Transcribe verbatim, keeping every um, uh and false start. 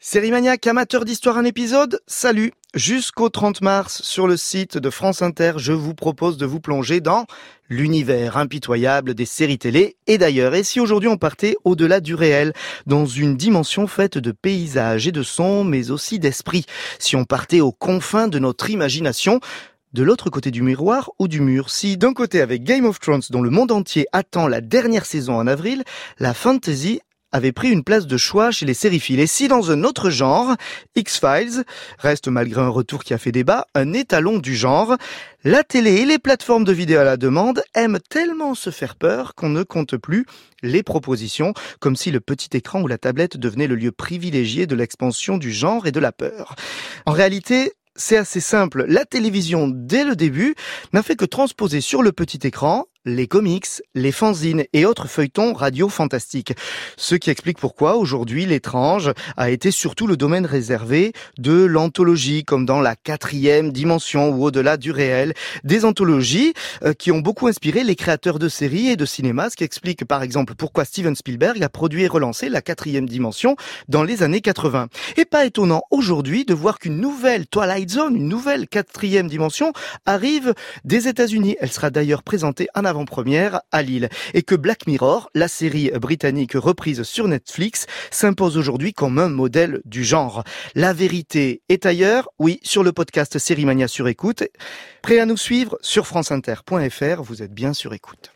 Série Maniac, amateur d'histoire, un épisode, salut. Jusqu'au trente mars, sur le site de France Inter, je vous propose de vous plonger dans l'univers impitoyable des séries télé et d'ailleurs. Et si aujourd'hui on partait au-delà du réel, dans une dimension faite de paysages et de sons, mais aussi d'esprit. Si on partait aux confins de notre imagination, de l'autre côté du miroir ou du mur. Si d'un côté avec Game of Thrones, dont le monde entier attend la dernière saison en avril, la fantasy avait pris une place de choix chez les sériphiles. Et si dans un autre genre, X-Files reste, malgré un retour qui a fait débat, un étalon du genre, la télé et les plateformes de vidéo à la demande aiment tellement se faire peur qu'on ne compte plus les propositions, comme si le petit écran ou la tablette devenait le lieu privilégié de l'expansion du genre et de la peur. En réalité, c'est assez simple. La télévision, dès le début, n'a fait que transposer sur le petit écran les comics, les fanzines et autres feuilletons radio fantastiques. Ce qui explique pourquoi, aujourd'hui, l'étrange a été surtout le domaine réservé de l'anthologie, comme dans la quatrième dimension ou au-delà du réel. Des anthologies qui ont beaucoup inspiré les créateurs de séries et de cinéma, ce qui explique par exemple pourquoi Steven Spielberg a produit et relancé la quatrième dimension dans les années quatre-vingts. Et pas étonnant aujourd'hui de voir qu'une nouvelle Twilight Zone, une nouvelle quatrième dimension, arrive des États-Unis. Elle sera d'ailleurs présentée en avant en première à Lille. Et que Black Mirror, la série britannique reprise sur Netflix, s'impose aujourd'hui comme un modèle du genre. La vérité est ailleurs, oui, sur le podcast Série Mania sur Écoute. Prêt à nous suivre sur franceinter point fr, vous êtes bien sur Écoute.